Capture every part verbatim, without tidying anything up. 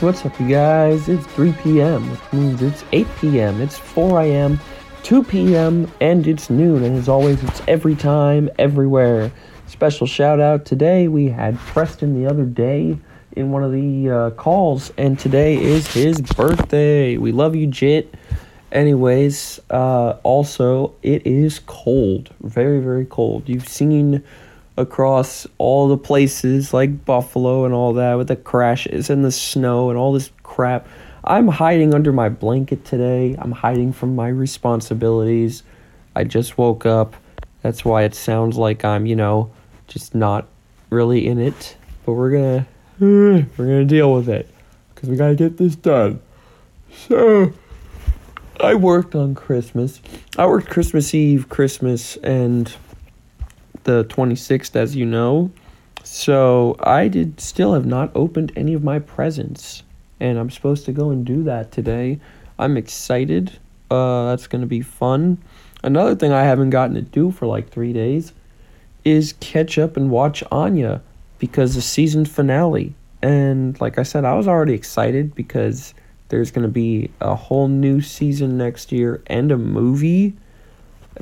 What's up, you guys? It's three p.m., which means it's eight p.m., it's four a.m., two p.m., and it's noon. And as always, it's every time, everywhere. Special shout out today. We had Preston the other day in one of the uh, calls, and today is his birthday. We love you, Jit. Anyways, uh, also, it is cold. Very, very cold. You've seen across all the places like Buffalo and all that with the crashes and the snow and all this crap. I'm hiding under my blanket today. I'm hiding from my responsibilities. I just woke up. That's why it sounds like I'm, you know, just not really in it. But we're gonna, we're gonna deal with it, because we gotta get this done. So, I worked on Christmas. I worked Christmas Eve, Christmas, and the twenty-sixth, as you know. So, I did still have not opened any of my presents. And I'm supposed to go and do that today. I'm excited. Uh, that's gonna be fun. Another thing I haven't gotten to do for like three days is catch up and watch Anya, because the season finale. And like I said, I was already excited because there's going to be a whole new season next year and a movie.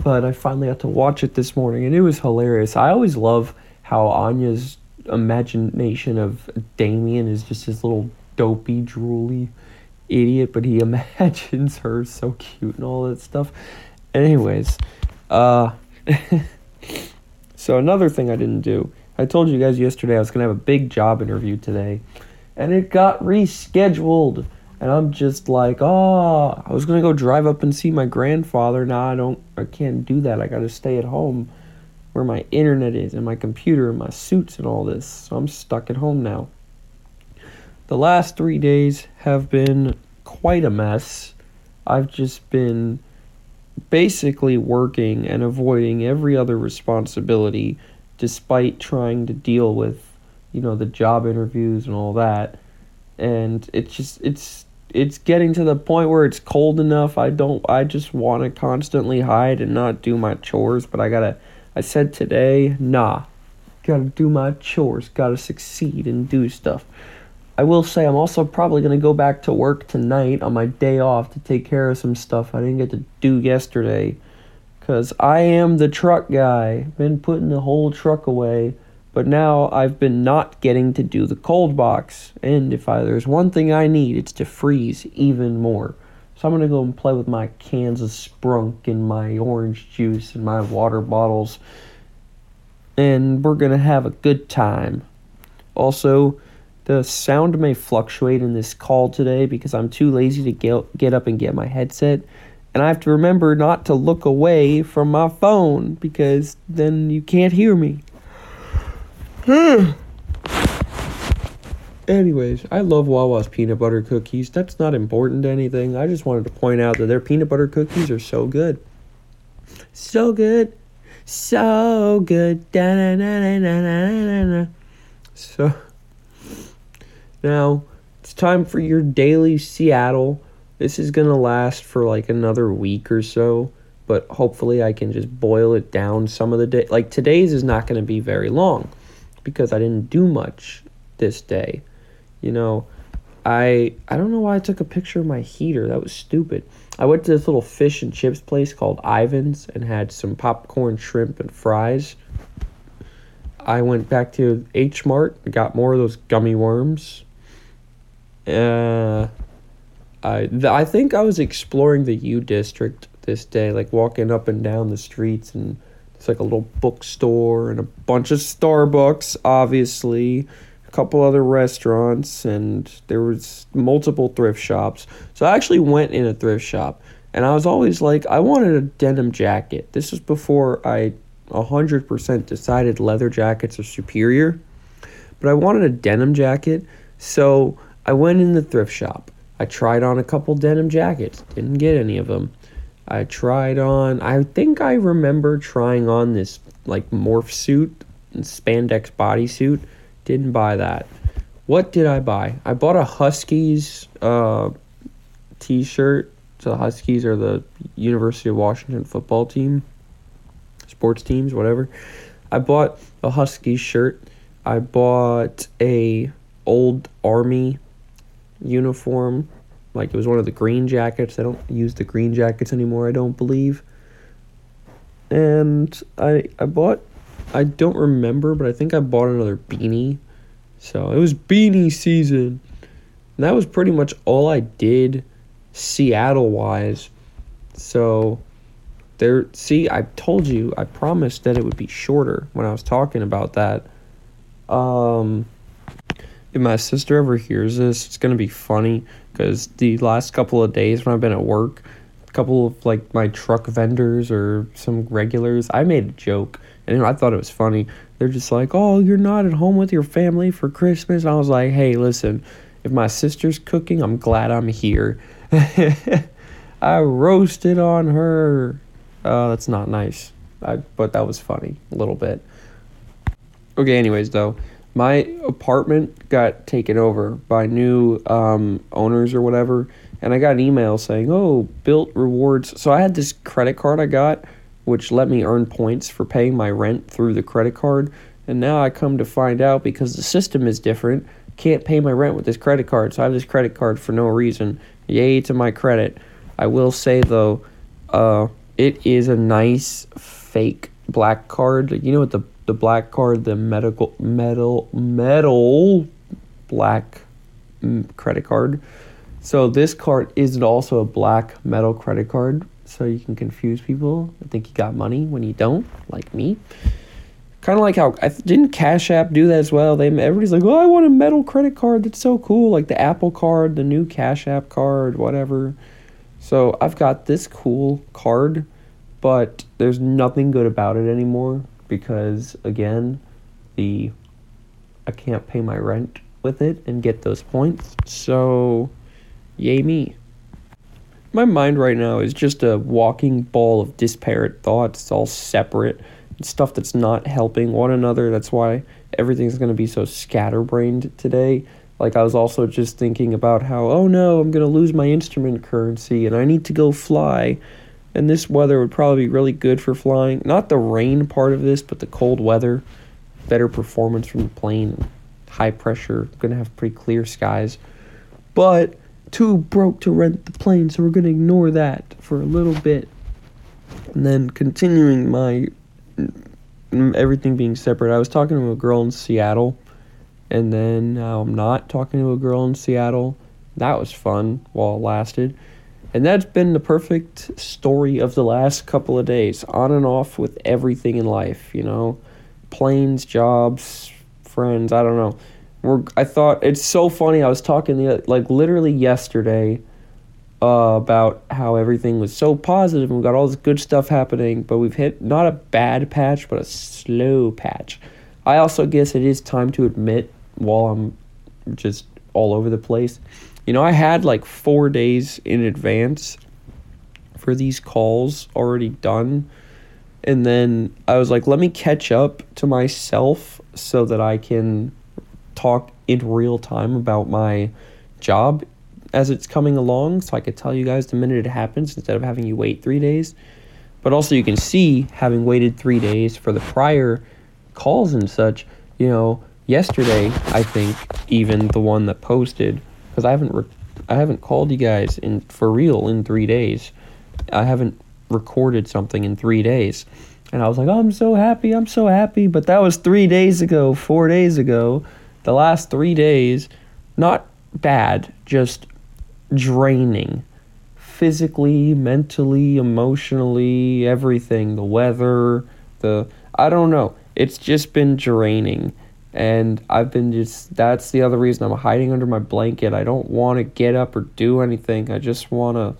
But I finally got to watch it this morning, and it was hilarious. I always love how Anya's imagination of Damien is just his little dopey, drooly idiot, but he imagines her so cute and all that stuff. Anyways, uh, so another thing I didn't do. I told you guys yesterday I was going to have a big job interview today, and it got rescheduled. And I'm just like, oh, I was going to go drive up and see my grandfather. Now I don't, I can't do that. I got to stay at home where my internet is and my computer and my suits and all this. So I'm stuck at home now. The last three days have been quite a mess. I've just been basically working and avoiding every other responsibility, despite trying to deal with, you know, the job interviews and all that. And it's just, it's, it's getting to the point where it's cold enough. I don't, I just want to constantly hide and not do my chores, but I gotta, I said today, nah, gotta do my chores, gotta succeed and do stuff. I will say I'm also probably going to go back to work tonight on my day off to take care of some stuff I didn't get to do yesterday, because I am the truck guy. Been putting the whole truck away, but now I've been not getting to do the cold box. And if I, there's one thing I need, it's to freeze even more. So I'm going to go and play with my cans of Sprunk and my orange juice and my water bottles, and we're going to have a good time. Also, the sound may fluctuate in this call today because I'm too lazy to get, get up and get my headset. And I have to remember not to look away from my phone, because then you can't hear me. Anyways, I love Wawa's peanut butter cookies. That's not important to anything. I just wanted to point out that their peanut butter cookies are so good. So good. So good. Da-na-na-na-na-na-na-na. So... now, it's time for your daily Seattle. This is going to last for like another week or so, but hopefully I can just boil it down some of the day. Like today's is not going to be very long because I didn't do much this day. You know, I I don't know why I took a picture of my heater. That was stupid. I went to this little fish and chips place called Ivan's and had some popcorn, shrimp, and fries. I went back to H Mart and got more of those gummy worms. Uh, I th- I think I was exploring the U District this day, like walking up and down the streets, and it's like a little bookstore and a bunch of Starbucks, obviously, a couple other restaurants, and there was multiple thrift shops. So I actually went in a thrift shop, and I was always like, I wanted a denim jacket. This was before I one hundred percent decided leather jackets are superior, but I wanted a denim jacket, so I went in the thrift shop. I tried on a couple denim jackets. Didn't get any of them. I tried on... I think I remember trying on this, like, morph suit and spandex bodysuit. Didn't buy that. What did I buy? I bought a Huskies uh, t-shirt. So the Huskies are the University of Washington football team. Sports teams, whatever. I bought a Huskies shirt. I bought a old Army... uniform. Like, it was one of the green jackets. I don't use the green jackets anymore, I don't believe. And I I bought, I don't remember, but I think I bought another beanie. So it was beanie season. And that was pretty much all I did Seattle-wise. So there, see, I told you, I promised that it would be shorter when I was talking about that. Um, if my sister ever hears this, it's going to be funny, because the last couple of days when I've been at work, a couple of, like, my truck vendors or some regulars, I made a joke, and I thought it was funny. They're just like, oh, you're not at home with your family for Christmas. And I was like, hey, listen, if my sister's cooking, I'm glad I'm here. I roasted on her. Uh, that's not nice, I, but that was funny a little bit. Okay, anyways, though, my apartment got taken over by new um, owners or whatever, and I got an email saying, oh, Built Rewards. So I had this credit card I got, which let me earn points for paying my rent through the credit card, and now I come to find out, because the system is different, can't pay my rent with this credit card, so I have this credit card for no reason. Yay to my credit. I will say, though, uh, it is a nice fake black card. Like, you know what the The black card, the medical, metal, metal black credit card. So this card is also a black metal credit card, so you can confuse people. I think you got money when you don't, like me. Kind of like how, I didn't Cash App do that as well? They Everybody's like, oh, I want a metal credit card. That's so cool. Like the Apple card, the new Cash App card, whatever. So I've got this cool card, but there's nothing good about it anymore. Because, again, the I can't pay my rent with it and get those points. So, yay me. My mind right now is just a walking ball of disparate thoughts. It's all separate. It's stuff that's not helping one another. That's why everything's going to be so scatterbrained today. Like, I was also just thinking about how, oh no, I'm going to lose my instrument currency and I need to go fly. And this weather would probably be really good for flying. Not the rain part of this, but the cold weather. Better performance from the plane. High pressure. Going to have pretty clear skies. But too broke to rent the plane, so we're going to ignore that for a little bit. And then continuing my everything being separate. I was talking to a girl in Seattle. And then now I'm not talking to a girl in Seattle. That was fun while it lasted. And that's been the perfect story of the last couple of days, on and off with everything in life, you know, planes, jobs, friends, I don't know. We're, I thought, it's so funny, I was talking, the, like, literally yesterday uh, about how everything was so positive, and we got all this good stuff happening, but we've hit not a bad patch, but a slow patch. I also guess it is time to admit, while I'm just all over the place, you know, I had like four days in advance for these calls already done. And then I was like, let me catch up to myself so that I can talk in real time about my job as it's coming along. So I could tell you guys the minute it happens instead of having you wait three days. But also you can see, having waited three days for the prior calls and such, you know, yesterday, I think, even the one that posted, because I haven't, re- I haven't called you guys in for real in three days. I haven't recorded something in three days, and I was like, oh, I'm so happy, I'm so happy. But that was three days ago, four days ago. The last three days, not bad, just draining, physically, mentally, emotionally, everything. The weather, the I don't know. It's just been draining. And I've been just, that's the other reason I'm hiding under my blanket. I don't want to get up or do anything. I just want to,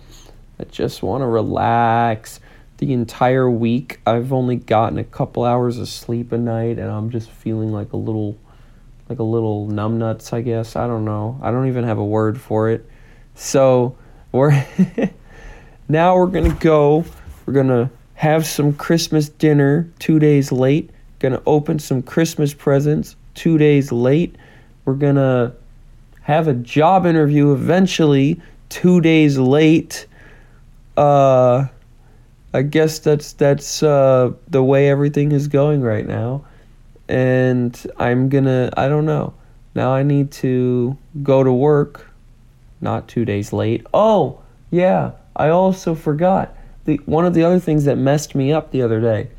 I just want to relax. The entire week, I've only gotten a couple hours of sleep a night, and I'm just feeling like a little, like a little numbnuts, I guess. I don't know. I don't even have a word for it. So, we're, now we're going to go, we're going to have some Christmas dinner two days late. Gonna open some Christmas presents two days late. We're gonna have a job interview eventually two days late. Uh, I guess that's that's uh, the way everything is going right now. And I'm gonna, I don't know. Now I need to go to work not two days late. Oh, yeah, I also forgot. The, one of the other things that messed me up the other day,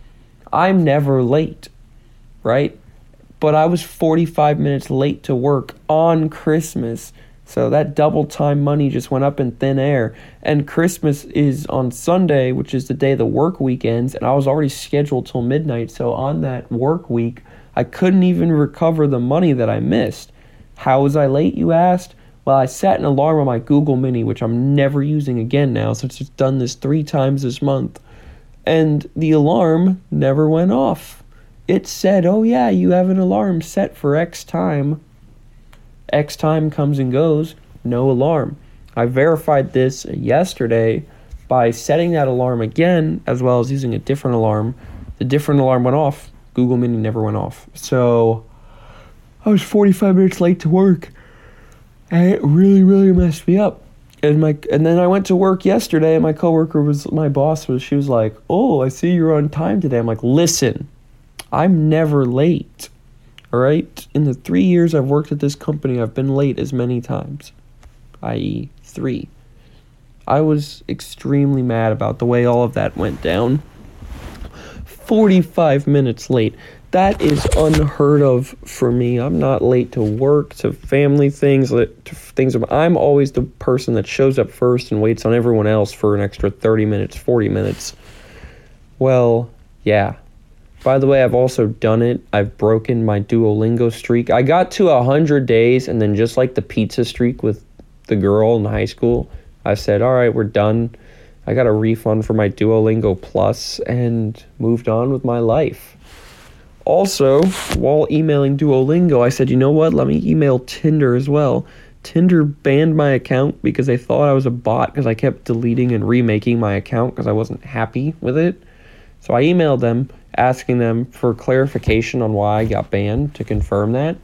I'm never late, right? But I was forty-five minutes late to work on Christmas. So that double time money just went up in thin air. And Christmas is on Sunday, which is the day the work week ends. And I was already scheduled till midnight. So on that work week, I couldn't even recover the money that I missed. How was I late, you asked? Well, I set an alarm on my Google Mini, which I'm never using again now, since it's done this three times this month. And the alarm never went off. It said, oh yeah, you have an alarm set for X time. X time comes and goes, no alarm. I verified this yesterday by setting that alarm again, as well as using a different alarm. The different alarm went off. Google Mini never went off. So I was forty-five minutes late to work, and it really, really messed me up. And my and then I went to work yesterday, and my coworker was, my boss was, she was like, oh, I see you're on time today. I'm like, listen, I'm never late. All right, in the three years I've worked at this company, I've been late as many times, that is three. I was extremely mad about the way all of that went down. forty-five minutes late. That is unheard of for me. I'm not late to work, to family things, to things. I'm always the person that shows up first and waits on everyone else for an extra thirty minutes, forty minutes. Well, yeah. By the way, I've also done it. I've broken my Duolingo streak. I got to one hundred days, and then just like the pizza streak with the girl in high school, I said, all right, we're done. I got a refund for my Duolingo Plus and moved on with my life. Also, while emailing Duolingo, I said, you know what? Let me email Tinder as well. Tinder banned my account because they thought I was a bot because I kept deleting and remaking my account because I wasn't happy with it. So I emailed them, asking them for clarification on why I got banned, to confirm that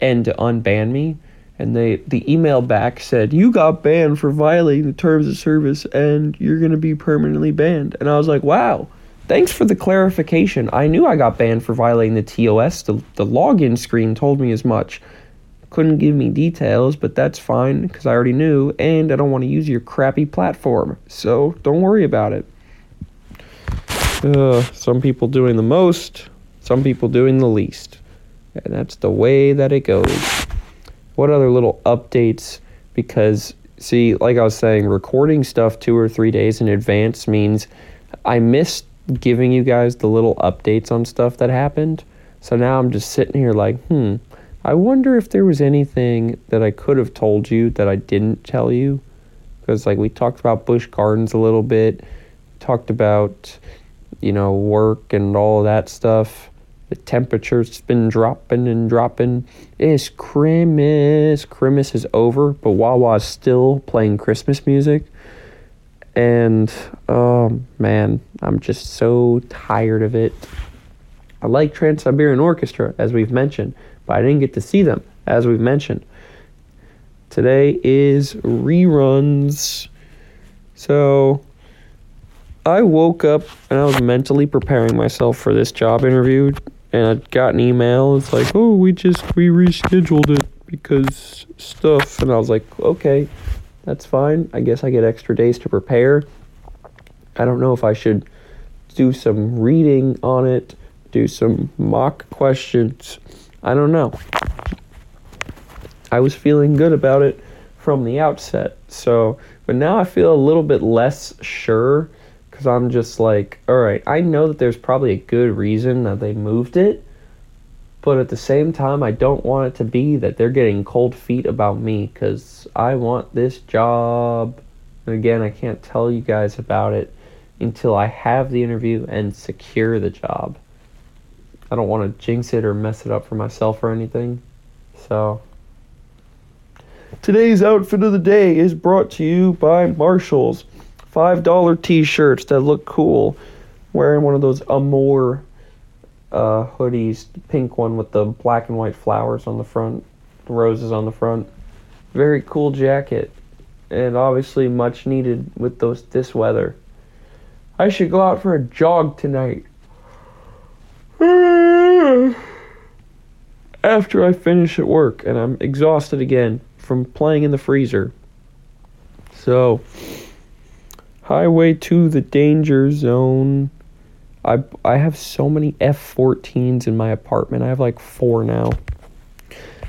and to unban me. And they the email back said, you got banned for violating the terms of service and you're going to be permanently banned. And I was like, wow, thanks for the clarification. I knew I got banned for violating the T O S. The, the login screen told me as much. Couldn't give me details, but that's fine because I already knew, and I don't want to use your crappy platform. So don't worry about it. Uh, some people doing the most, some people doing the least. And that's the way that it goes. What other little updates? Because, see, like I was saying, recording stuff two or three days in advance means I missed giving you guys the little updates on stuff that happened. So now I'm just sitting here like, hmm, I wonder if there was anything that I could have told you that I didn't tell you. Because, like, we talked about Busch Gardens a little bit, talked about, you know, work and all of that stuff. The temperature's been dropping and dropping. It's Christmas. Christmas is over, but Wawa's still playing Christmas music. And, oh, man, I'm just so tired of it. I like Trans-Siberian Orchestra, as we've mentioned, but I didn't get to see them, as we've mentioned. Today is reruns. So I woke up and I was mentally preparing myself for this job interview, and I got an email. It's like, oh, we just, we rescheduled it because stuff. And I was like, okay, that's fine. I guess I get extra days to prepare. I don't know if I should do some reading on it, do some mock questions. I don't know. I was feeling good about it from the outset. So, but now I feel a little bit less sure. Because I'm just like, all right, I know that there's probably a good reason that they moved it. But at the same time, I don't want it to be that they're getting cold feet about me. Because I want this job. And again, I can't tell you guys about it until I have the interview and secure the job. I don't want to jinx it or mess it up for myself or anything. So today's outfit of the day is brought to you by Marshalls. five dollar t-shirts that look cool. Wearing one of those Amour uh, hoodies. The pink one with the black and white flowers on the front. Roses on the front. Very cool jacket. And obviously much needed with those this weather. I should go out for a jog tonight. After I finish at work. And I'm exhausted again from playing in the freezer. So, highway to the danger zone. I I have so many F fourteens in my apartment. I have like four now.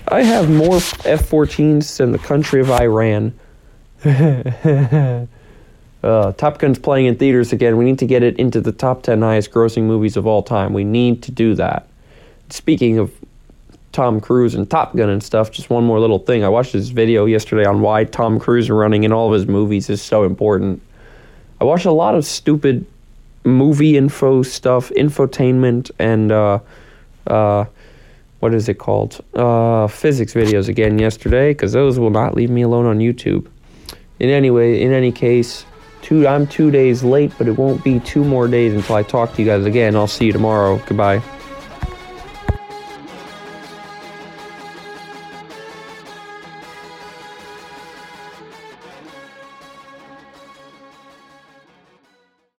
I have more F fourteens than the country of Iran. uh, Top Gun's playing in theaters again. We need to get it into the top ten highest grossing movies of all time. We need to do that. Speaking of Tom Cruise and Top Gun and stuff, just one more little thing. I watched this video yesterday on why Tom Cruise running in all of his movies is so important. I watched a lot of stupid movie info stuff, infotainment, and uh, uh, what is it called? Uh, physics videos again yesterday, because those will not leave me alone on YouTube. In any way, in any case, two, I'm two days late, but it won't be two more days until I talk to you guys again. I'll see you tomorrow. Goodbye.